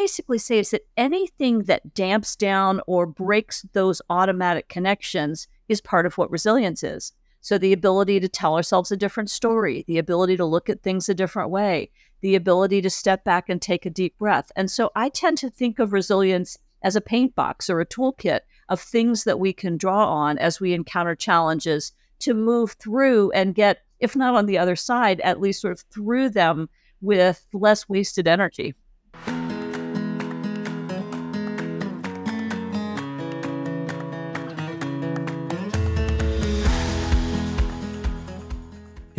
basically say is that anything that damps down or breaks those automatic connections is part of what resilience is. So the ability to tell ourselves a different story, the ability to look at things a different way, the ability to step back and take a deep breath. And so I tend to think of resilience as a paint box or a toolkit of things that we can draw on as we encounter challenges to move through and get, if not on the other side, at least sort of through them with less wasted energy.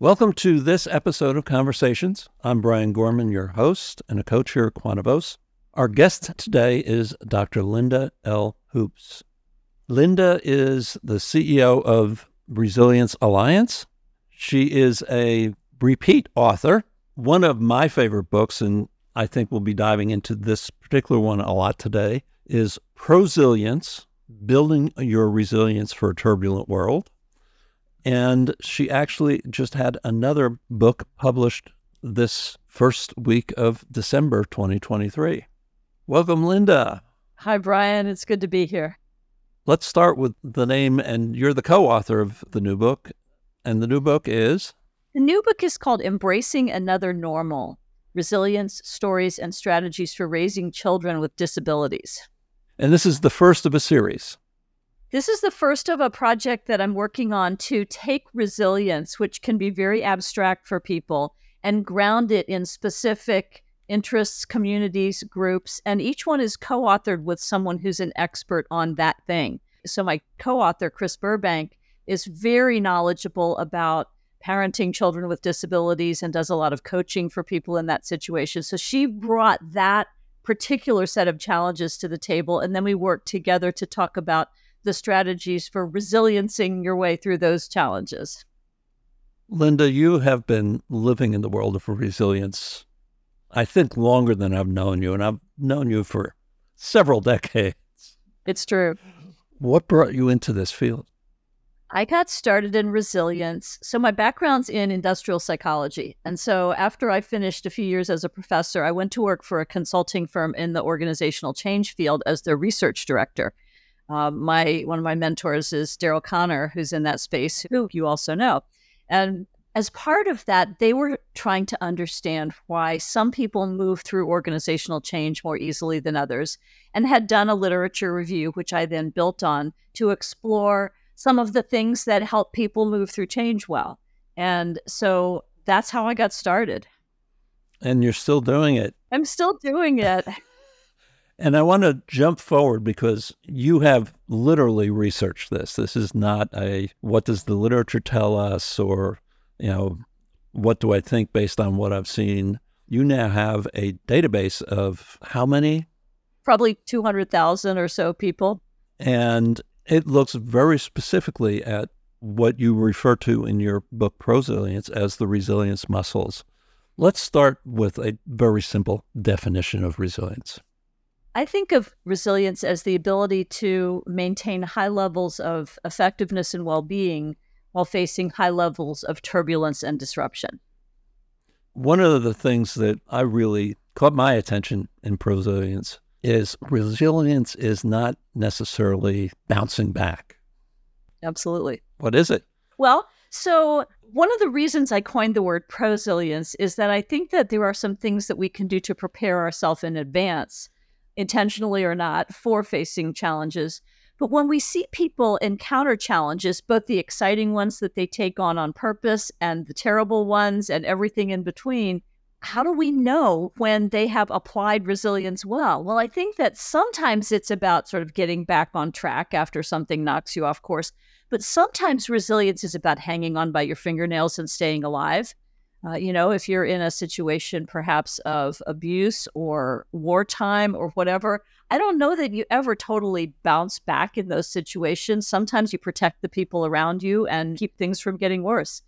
Welcome to this episode of Conversations. I'm Brian Gorman, your host and a coach here at Quantuvos. Our guest today is Dr. Linda L. Hoops. Linda is the CEO of Resilience Alliance. She is a repeat author. One of my favorite books, and I think we'll be diving into this particular one a lot today, is Prosilience, Building Your Resilience for a Turbulent World. And she actually just had another book published this first week of December 2023. Welcome, Linda. Hi, Brian. It's good to be here. Let's start with the name, and you're the co-author of the new book. And the new book is? The new book is called Embracing Another Normal, Resilience, Stories, and Strategies for Raising Children with Disabilities. And this is the first of a series. This is the first of a project that I'm working on to take resilience, which can be very abstract for people, and ground it in specific interests, communities, groups, and each one is co-authored with someone who's an expert on that thing. So my co-author, Chris Burbank, is very knowledgeable about parenting children with disabilities and does a lot of coaching for people in that situation. So she brought that particular set of challenges to the table, and then we worked together to talk about the strategies for resiliencing your way through those challenges. Linda, you have been living in the world of resilience, I think, longer than I've known you, and I've known you for several decades. It's true. What brought you into this field? I got started in resilience. So my background's in industrial psychology. And so after I finished a few years as a professor, I went to work for a consulting firm in the organizational change field as their research director. One of my mentors is Daryl Connor, who's in that space, who you also know. And as part of that, they were trying to understand why some people move through organizational change more easily than others, and had done a literature review, which I then built on to explore some of the things that help people move through change well. And so that's how I got started. And you're still doing it. I'm still doing it. And I want to jump forward because you have literally researched this. This is not a, what does the literature tell us, or, you know, what do I think based on what I've seen? You now have a database of how many? Probably 200,000 or so people. And it looks very specifically at what you refer to in your book, Prosilience, as the resilience muscles. Let's start with a very simple definition of resilience. I think of resilience as the ability to maintain high levels of effectiveness and well-being while facing high levels of turbulence and disruption. One of the things that I really caught my attention in Prosilience is resilience is not necessarily bouncing back. Absolutely. What is it? Well, so one of the reasons I coined the word prosilience is that I think that there are some things that we can do to prepare ourselves in advance, intentionally or not, for facing challenges. But when we see people encounter challenges, both the exciting ones that they take on purpose and the terrible ones and everything in between, how do we know when they have applied resilience well? Well, I think that sometimes it's about sort of getting back on track after something knocks you off course, but sometimes resilience is about hanging on by your fingernails and staying alive. You know, if you're in a situation perhaps of abuse or wartime or whatever, I don't know that you ever totally bounce back in those situations. Sometimes you protect the people around you and keep things from getting worse.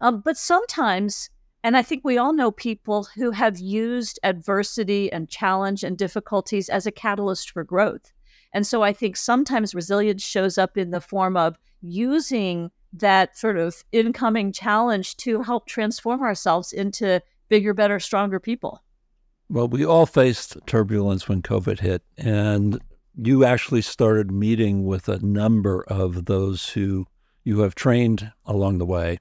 But sometimes, and I think we all know people who have used adversity and challenge and difficulties as a catalyst for growth. And so I think sometimes resilience shows up in the form of using that sort of incoming challenge to help transform ourselves into bigger, better, stronger people. Well, we all faced turbulence when COVID hit, and you actually started meeting with a number of those who you have trained along the way.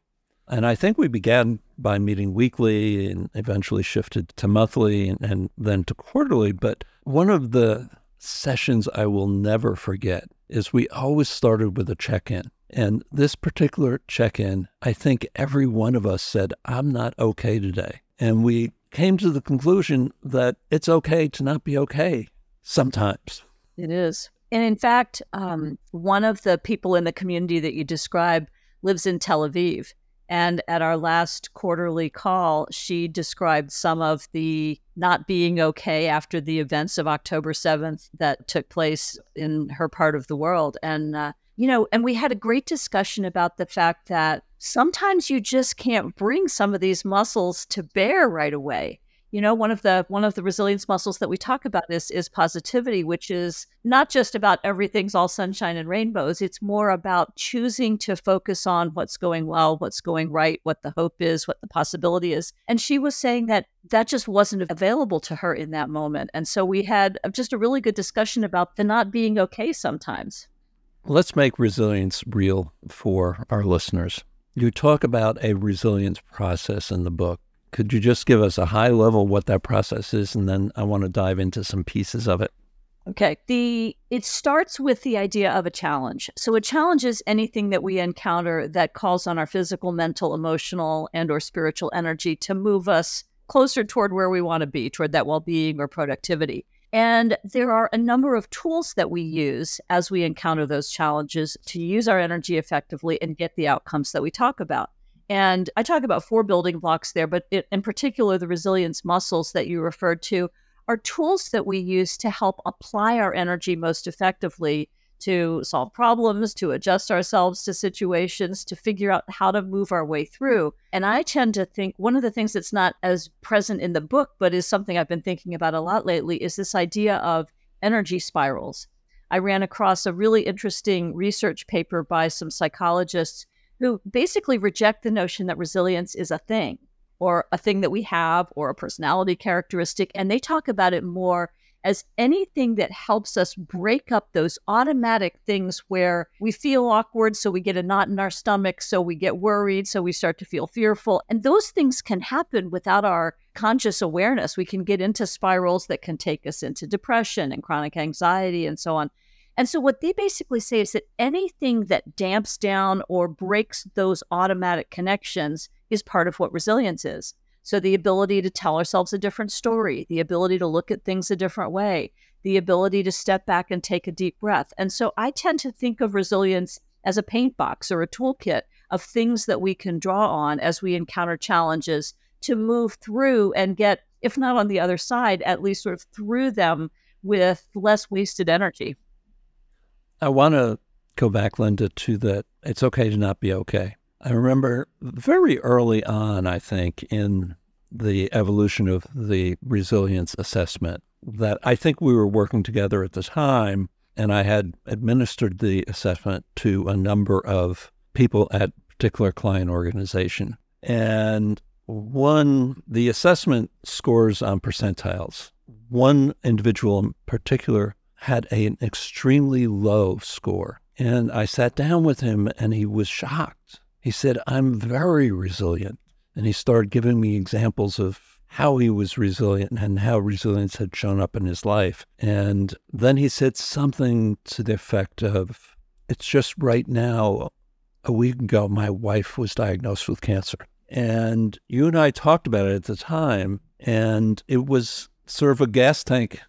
And I think we began by meeting weekly and eventually shifted to monthly and then to quarterly. But one of the sessions I will never forget is we always started with a check-in. And this particular check-in, I think every one of us said, I'm not okay today. And we came to the conclusion that it's okay to not be okay sometimes. It is. And in fact, one of the people in the community that you describe lives in Tel Aviv. And at our last quarterly call, she described some of the not being okay after the events of October 7th that took place in her part of the world. And, you know, and we had a great discussion about the fact that sometimes you just can't bring some of these muscles to bear right away. You know, one of the resilience muscles that we talk about is positivity, which is not just about everything's all sunshine and rainbows. It's more about choosing to focus on what's going well, what's going right, what the hope is, what the possibility is. And she was saying that that just wasn't available to her in that moment. And so we had just a really good discussion about the not being okay sometimes. Let's make resilience real for our listeners. You talk about a resilience process in the book. Could you just give us a high level what that process is? And then I want to dive into some pieces of it. Okay. It starts with the idea of a challenge. So a challenge is anything that we encounter that calls on our physical, mental, emotional, and or spiritual energy to move us closer toward where we want to be, toward that well-being or productivity. And there are a number of tools that we use as we encounter those challenges to use our energy effectively and get the outcomes that we talk about. And I talk about 4 building blocks there, but in particular, the resilience muscles that you referred to are tools that we use to help apply our energy most effectively to solve problems, to adjust ourselves to situations, to figure out how to move our way through. And I tend to think one of the things that's not as present in the book, but is something I've been thinking about a lot lately, is this idea of energy spirals. I ran across a really interesting research paper by some psychologists who basically reject the notion that resilience is a thing or a thing that we have or a personality characteristic. And they talk about it more as anything that helps us break up those automatic things where we feel awkward, so we get a knot in our stomach, so we get worried, so we start to feel fearful. And those things can happen without our conscious awareness. We can get into spirals that can take us into depression and chronic anxiety and so on. And so what they basically say is that anything that damps down or breaks those automatic connections is part of what resilience is. So the ability to tell ourselves a different story, the ability to look at things a different way, the ability to step back and take a deep breath. And so I tend to think of resilience as a paint box or a toolkit of things that we can draw on as we encounter challenges to move through and get, if not on the other side, at least sort of through them with less wasted energy. I want to go back, Linda, to that it's okay to not be okay. I remember very early on, I think, in the evolution of the resilience assessment that I think we were working together at the time, and I had administered the assessment to a number of people at a particular client organization. And the assessment scores on percentiles. One individual in particular had an extremely low score. And I sat down with him and he was shocked. He said, I'm very resilient. And he started giving me examples of how he was resilient and how resilience had shown up in his life. And then he said something to the effect of, it's just right now, a week ago, my wife was diagnosed with cancer. And you and I talked about it at the time, and it was sort of a gas tank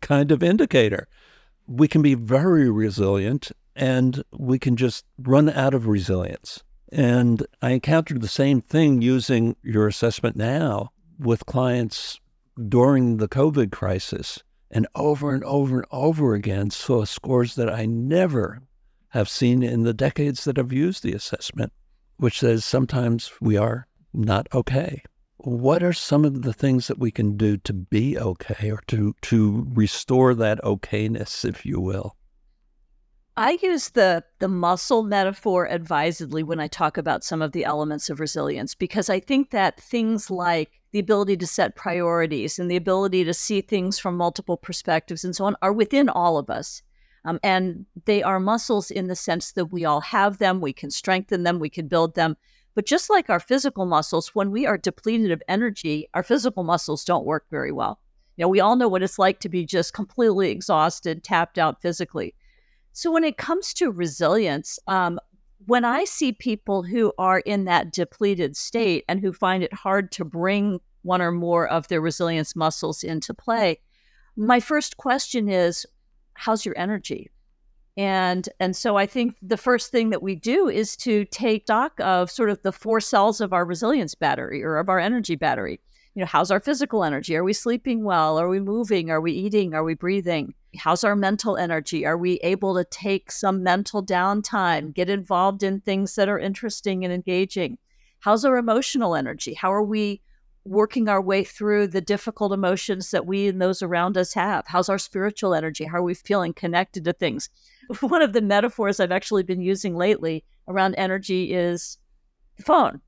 kind of indicator. We can be very resilient and we can just run out of resilience. And I encountered the same thing using your assessment now with clients during the COVID crisis, and over and over and over again saw scores that I never have seen in the decades that I've used the assessment, which says sometimes we are not okay. What are some of the things that we can do to be okay, or to restore that okayness, if you will? I use the muscle metaphor advisedly when I talk about some of the elements of resilience, because I think that things like the ability to set priorities and the ability to see things from multiple perspectives and so on are within all of us. And they are muscles in the sense that we all have them, we can strengthen them, we can build them. But just like our physical muscles, when we are depleted of energy, our physical muscles don't work very well. You know, we all know what it's like to be just completely exhausted, tapped out physically. So when it comes to resilience, when I see people who are in that depleted state and who find it hard to bring one or more of their resilience muscles into play, my first question is, how's your energy? And so I think the first thing that we do is to take stock of sort of the four cells of our resilience battery or of our energy battery. You know, how's our physical energy? Are we sleeping well? Are we moving? Are we eating? Are we breathing? How's our mental energy? Are we able to take some mental downtime, get involved in things that are interesting and engaging? How's our emotional energy? How are we working our way through the difficult emotions that we and those around us have? How's our spiritual energy? How are we feeling connected to things? One of the metaphors I've actually been using lately around energy is the phone.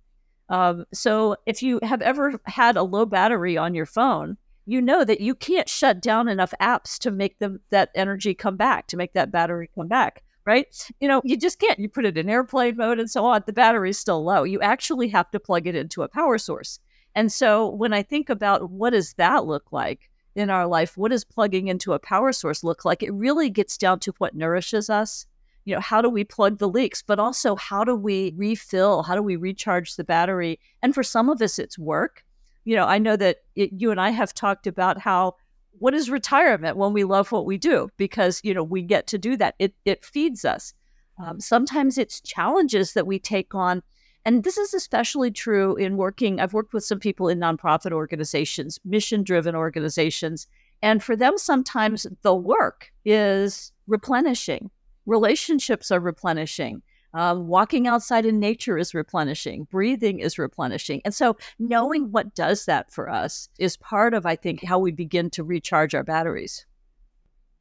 So if you have ever had a low battery on your phone, you know that you can't shut down enough apps to make that energy come back, to make that battery come back, right? You know, you just can't. You put it in airplane mode and so on. The battery's still low. You actually have to plug it into a power source. And so when I think about what does that look like in our life, what does plugging into a power source look like? It really gets down to what nourishes us. You know, how do we plug the leaks, but also how do we refill? How do we recharge the battery? And for some of us, it's work. You know, I know that you and I have talked about how, what is retirement when we love what we do? Because, you know, we get to do that. It feeds us. Sometimes it's challenges that we take on. And this is especially true in working. I've worked with some people in nonprofit organizations, mission-driven organizations. And for them, sometimes the work is replenishing. Relationships are replenishing. Walking outside in nature is replenishing. Breathing is replenishing. And so knowing what does that for us is part of, I think, how we begin to recharge our batteries.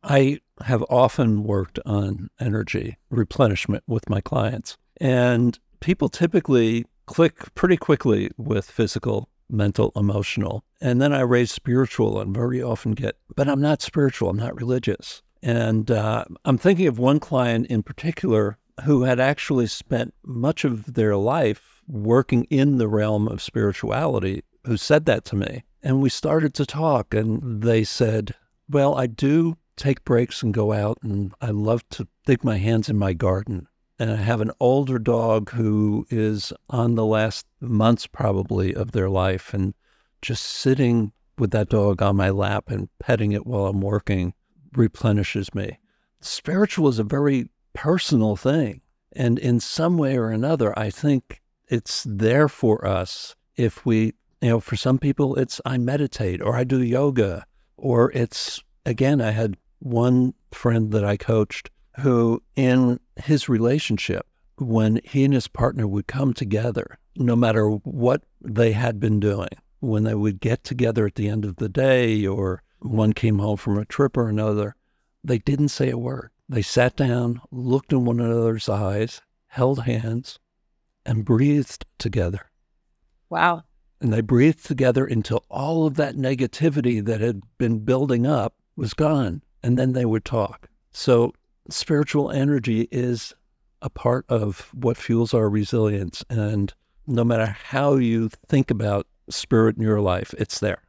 I have often worked on energy replenishment with my clients. And people typically click pretty quickly with physical, mental, emotional. And then I raise spiritual and very often get, but I'm not spiritual, I'm not religious. And I'm thinking of one client in particular who had actually spent much of their life working in the realm of spirituality, who said that to me. And we started to talk and they said, well, I do take breaks and go out and I love to dig my hands in my garden. And I have an older dog who is on the last months probably of their life, and just sitting with that dog on my lap and petting it while I'm working replenishes me. Spiritual is a very personal thing. And in some way or another, I think it's there for us if we, you know, for some people it's I meditate or I do yoga, or it's, again, I had one friend that I coached who in his relationship, when he and his partner would come together, no matter what they had been doing, when they would get together at the end of the day or one came home from a trip or another, they didn't say a word. They sat down, looked in one another's eyes, held hands, and breathed together. Wow. And they breathed together until all of that negativity that had been building up was gone. And then they would talk. So spiritual energy is a part of what fuels our resilience. And no matter how you think about spirit in your life, it's there.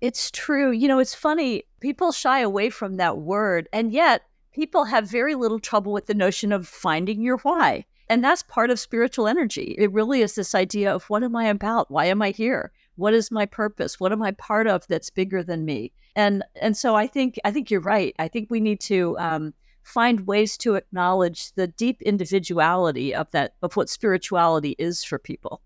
It's true. You know, it's funny. People shy away from that word. And yet people have very little trouble with the notion of finding your why. And that's part of spiritual energy. It really is this idea of what am I about? Why am I here? What is my purpose? What am I part of that's bigger than me? And so I think you're right. I think we need to find ways to acknowledge the deep individuality of that, of what spirituality is for people.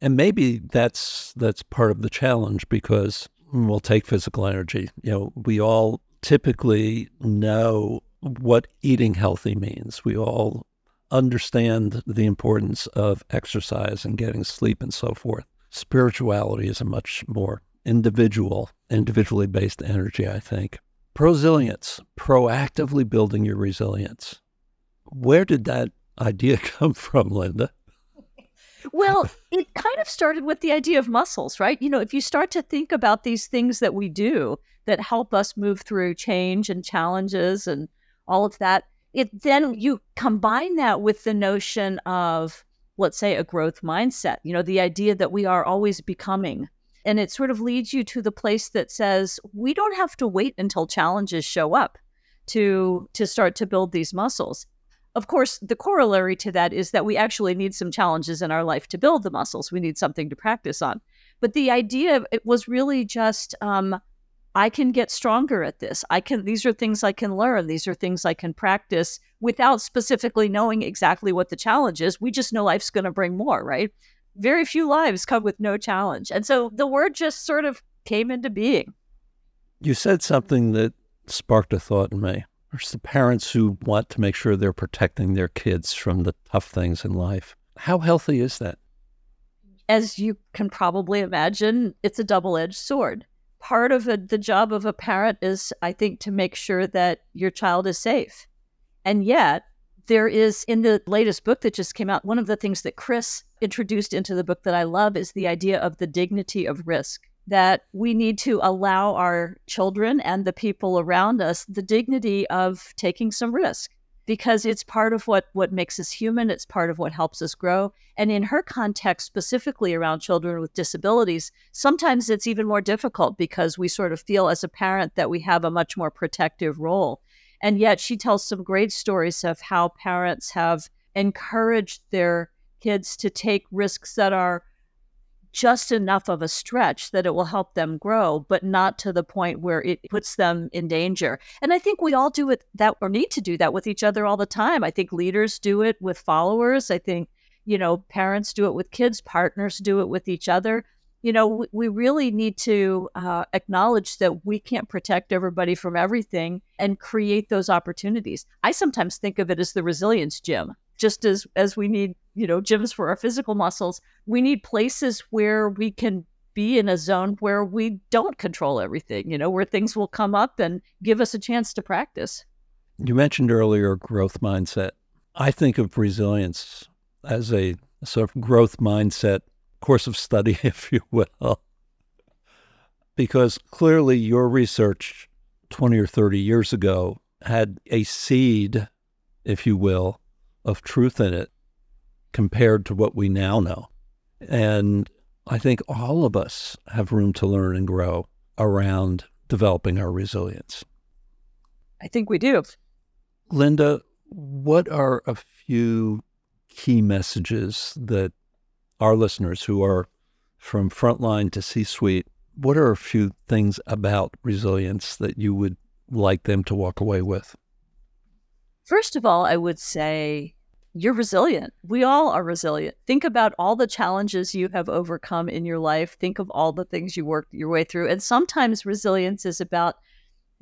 And maybe that's part of the challenge, because we'll take physical energy. You know, we all typically know what eating healthy means. We all understand the importance of exercise and getting sleep and so forth. Spirituality is a much more individually based energy, I think. Prosilience, proactively building your resilience. Where did that idea come from, Linda? Well, it kind of started with the idea of muscles, right? You know, if you start to think about these things that we do that help us move through change and challenges and all of that, it then you combine that with the notion of, let's say, a growth mindset, you know, the idea that we are always becoming. And it sort of leads you to the place that says, we don't have to wait until challenges show up to start to build these muscles. Of course, the corollary to that is that we actually need some challenges in our life to build the muscles. We need something to practice on. But the idea of it was really just, I can get stronger at this. These are things I can learn. These are things I can practice without specifically knowing exactly what the challenge is. We just know life's going to bring more, right? Very few lives come with no challenge. And so the word just sort of came into being. You said something that sparked a thought in me. There's the parents who want to make sure they're protecting their kids from the tough things in life. How healthy is that? As you can probably imagine, it's a double-edged sword. Part of the job of a parent is, I think, to make sure that your child is safe. And yet, there is, in the latest book that just came out, one of the things that Chris introduced into the book that I love is the idea of the dignity of risk. That we need to allow our children and the people around us the dignity of taking some risk, because it's part of what makes us human. It's part of what helps us grow. And in her context, specifically around children with disabilities, sometimes it's even more difficult because we sort of feel as a parent that we have a much more protective role. And yet she tells some great stories of how parents have encouraged their kids to take risks that are just enough of a stretch that it will help them grow, but not to the point where it puts them in danger. And I think we all do it that, or need to do that with each other all the time. I think leaders do it with followers. I think, you know, parents do it with kids, partners do it with each other. You know, we really need to acknowledge that we can't protect everybody from everything and create those opportunities. I sometimes think of it as the resilience gym. Just as we need, you know, gyms for our physical muscles, we need places where we can be in a zone where we don't control everything, you know, where things will come up and give us a chance to practice. You mentioned earlier growth mindset. I think of resilience as a sort of growth mindset course of study, if you will, because clearly your research 20 or 30 years ago had a seed, if you will, of truth in it compared to what we now know. And I think all of us have room to learn and grow around developing our resilience. I think we do. Linda, what are a few key messages that our listeners who are from frontline to C-suite, what are a few things about resilience that you would like them to walk away with? First of all, I would say you're resilient. We all are resilient. Think about all the challenges you have overcome in your life. Think of all the things you worked your way through. And sometimes resilience is about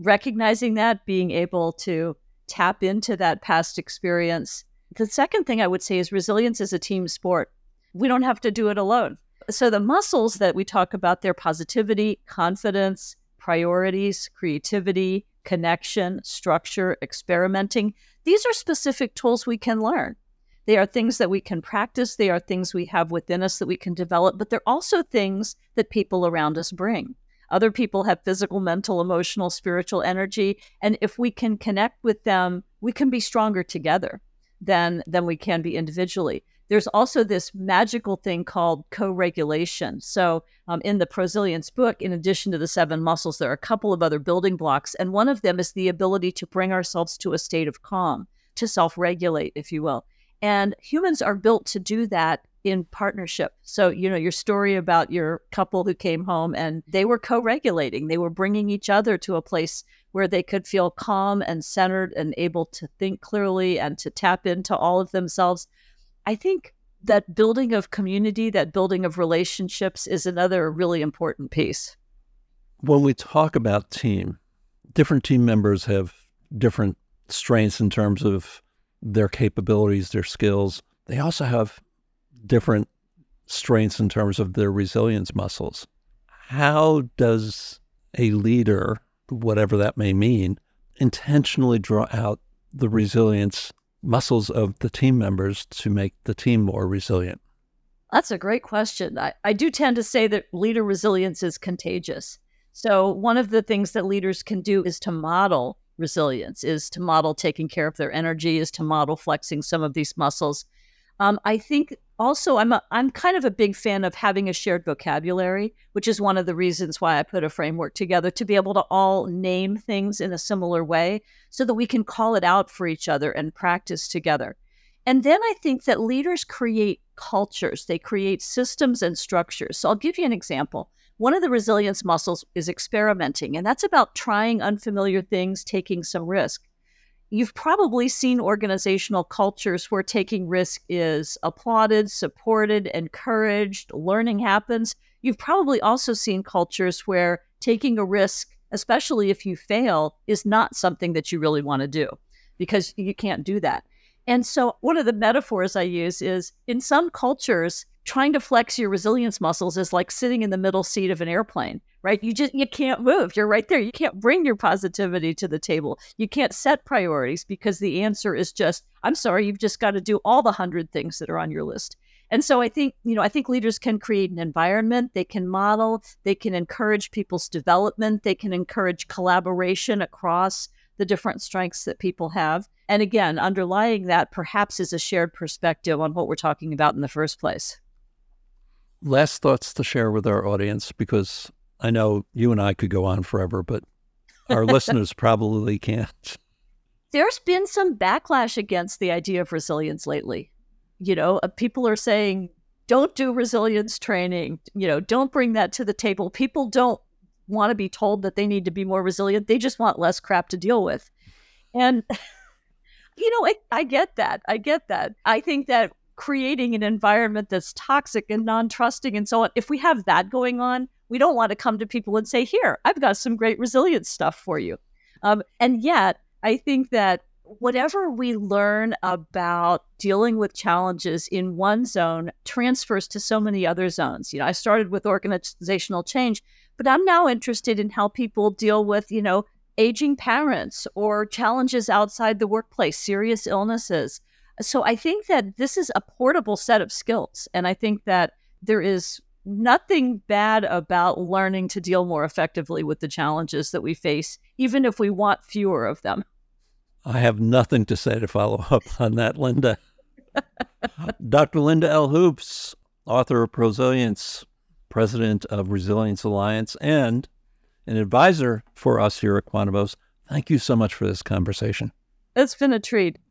recognizing that, being able to tap into that past experience. The second thing I would say is resilience is a team sport. We don't have to do it alone. So the muscles that we talk about, they're positivity, confidence, priorities, creativity, connection, structure, experimenting. These are specific tools we can learn. They are things that we can practice. They are things we have within us that we can develop, but they're also things that people around us bring. Other people have physical, mental, emotional, spiritual energy. And if we can connect with them, we can be stronger together than we can be individually. There's also this magical thing called co-regulation. So in the Prosilience book, in addition to the 7 muscles, there are a couple of other building blocks. And one of them is the ability to bring ourselves to a state of calm, to self-regulate, if you will. And humans are built to do that in partnership. So, you know, your story about your couple who came home and they were co-regulating. They were bringing each other to a place where they could feel calm and centered and able to think clearly and to tap into all of themselves. I think that building of community, that building of relationships is another really important piece. When we talk about team, different team members have different strengths in terms of their capabilities, their skills. They also have different strengths in terms of their resilience muscles. How does a leader, whatever that may mean, intentionally draw out the resilience muscles of the team members to make the team more resilient? That's a great question. I do tend to say that leader resilience is contagious. So one of the things that leaders can do is to model resilience, is to model taking care of their energy, is to model flexing some of these muscles. I think also I'm kind of a big fan of having a shared vocabulary, which is one of the reasons why I put a framework together to be able to all name things in a similar way so that we can call it out for each other and practice together. And then I think that leaders create cultures. They create systems and structures. So I'll give you an example. One of the resilience muscles is experimenting, and that's about trying unfamiliar things, taking some risk. You've probably seen organizational cultures where taking risk is applauded, supported, encouraged, learning happens. You've probably also seen cultures where taking a risk, especially if you fail, is not something that you really want to do because you can't do that. And so one of the metaphors I use is in some cultures, trying to flex your resilience muscles is like sitting in the middle seat of an airplane, right? You can't move. You're right there. You can't bring your positivity to the table. You can't set priorities because the answer is just, I'm sorry, you've just got to do all the 100 things that are on your list. And so I think leaders can create an environment, they can model, they can encourage people's development, they can encourage collaboration across the different strengths that people have. And again, underlying that perhaps is a shared perspective on what we're talking about in the first place. Last thoughts to share with our audience, because I know you and I could go on forever, but our listeners probably can't. There's been some backlash against the idea of resilience lately. You know, people are saying, don't do resilience training. You know, don't bring that to the table. People don't want to be told that they need to be more resilient. They just want less crap to deal with. And you know, I get that. I think that creating an environment that's toxic and non-trusting and so on, if we have that going on, we don't want to come to people and say, here, I've got some great resilience stuff for you. And yet, I think that whatever we learn about dealing with challenges in one zone transfers to so many other zones. You know, I started with organizational change, but I'm now interested in how people deal with, you know, aging parents or challenges outside the workplace, serious illnesses. So I think that this is a portable set of skills. And I think that there is nothing bad about learning to deal more effectively with the challenges that we face, even if we want fewer of them. I have nothing to say to follow up on that, Linda. Dr. Linda L. Hoops, author of Prosilience, president of Resilience Alliance, and an advisor for us here at Quantuvos. Thank you so much for this conversation. It's been a treat.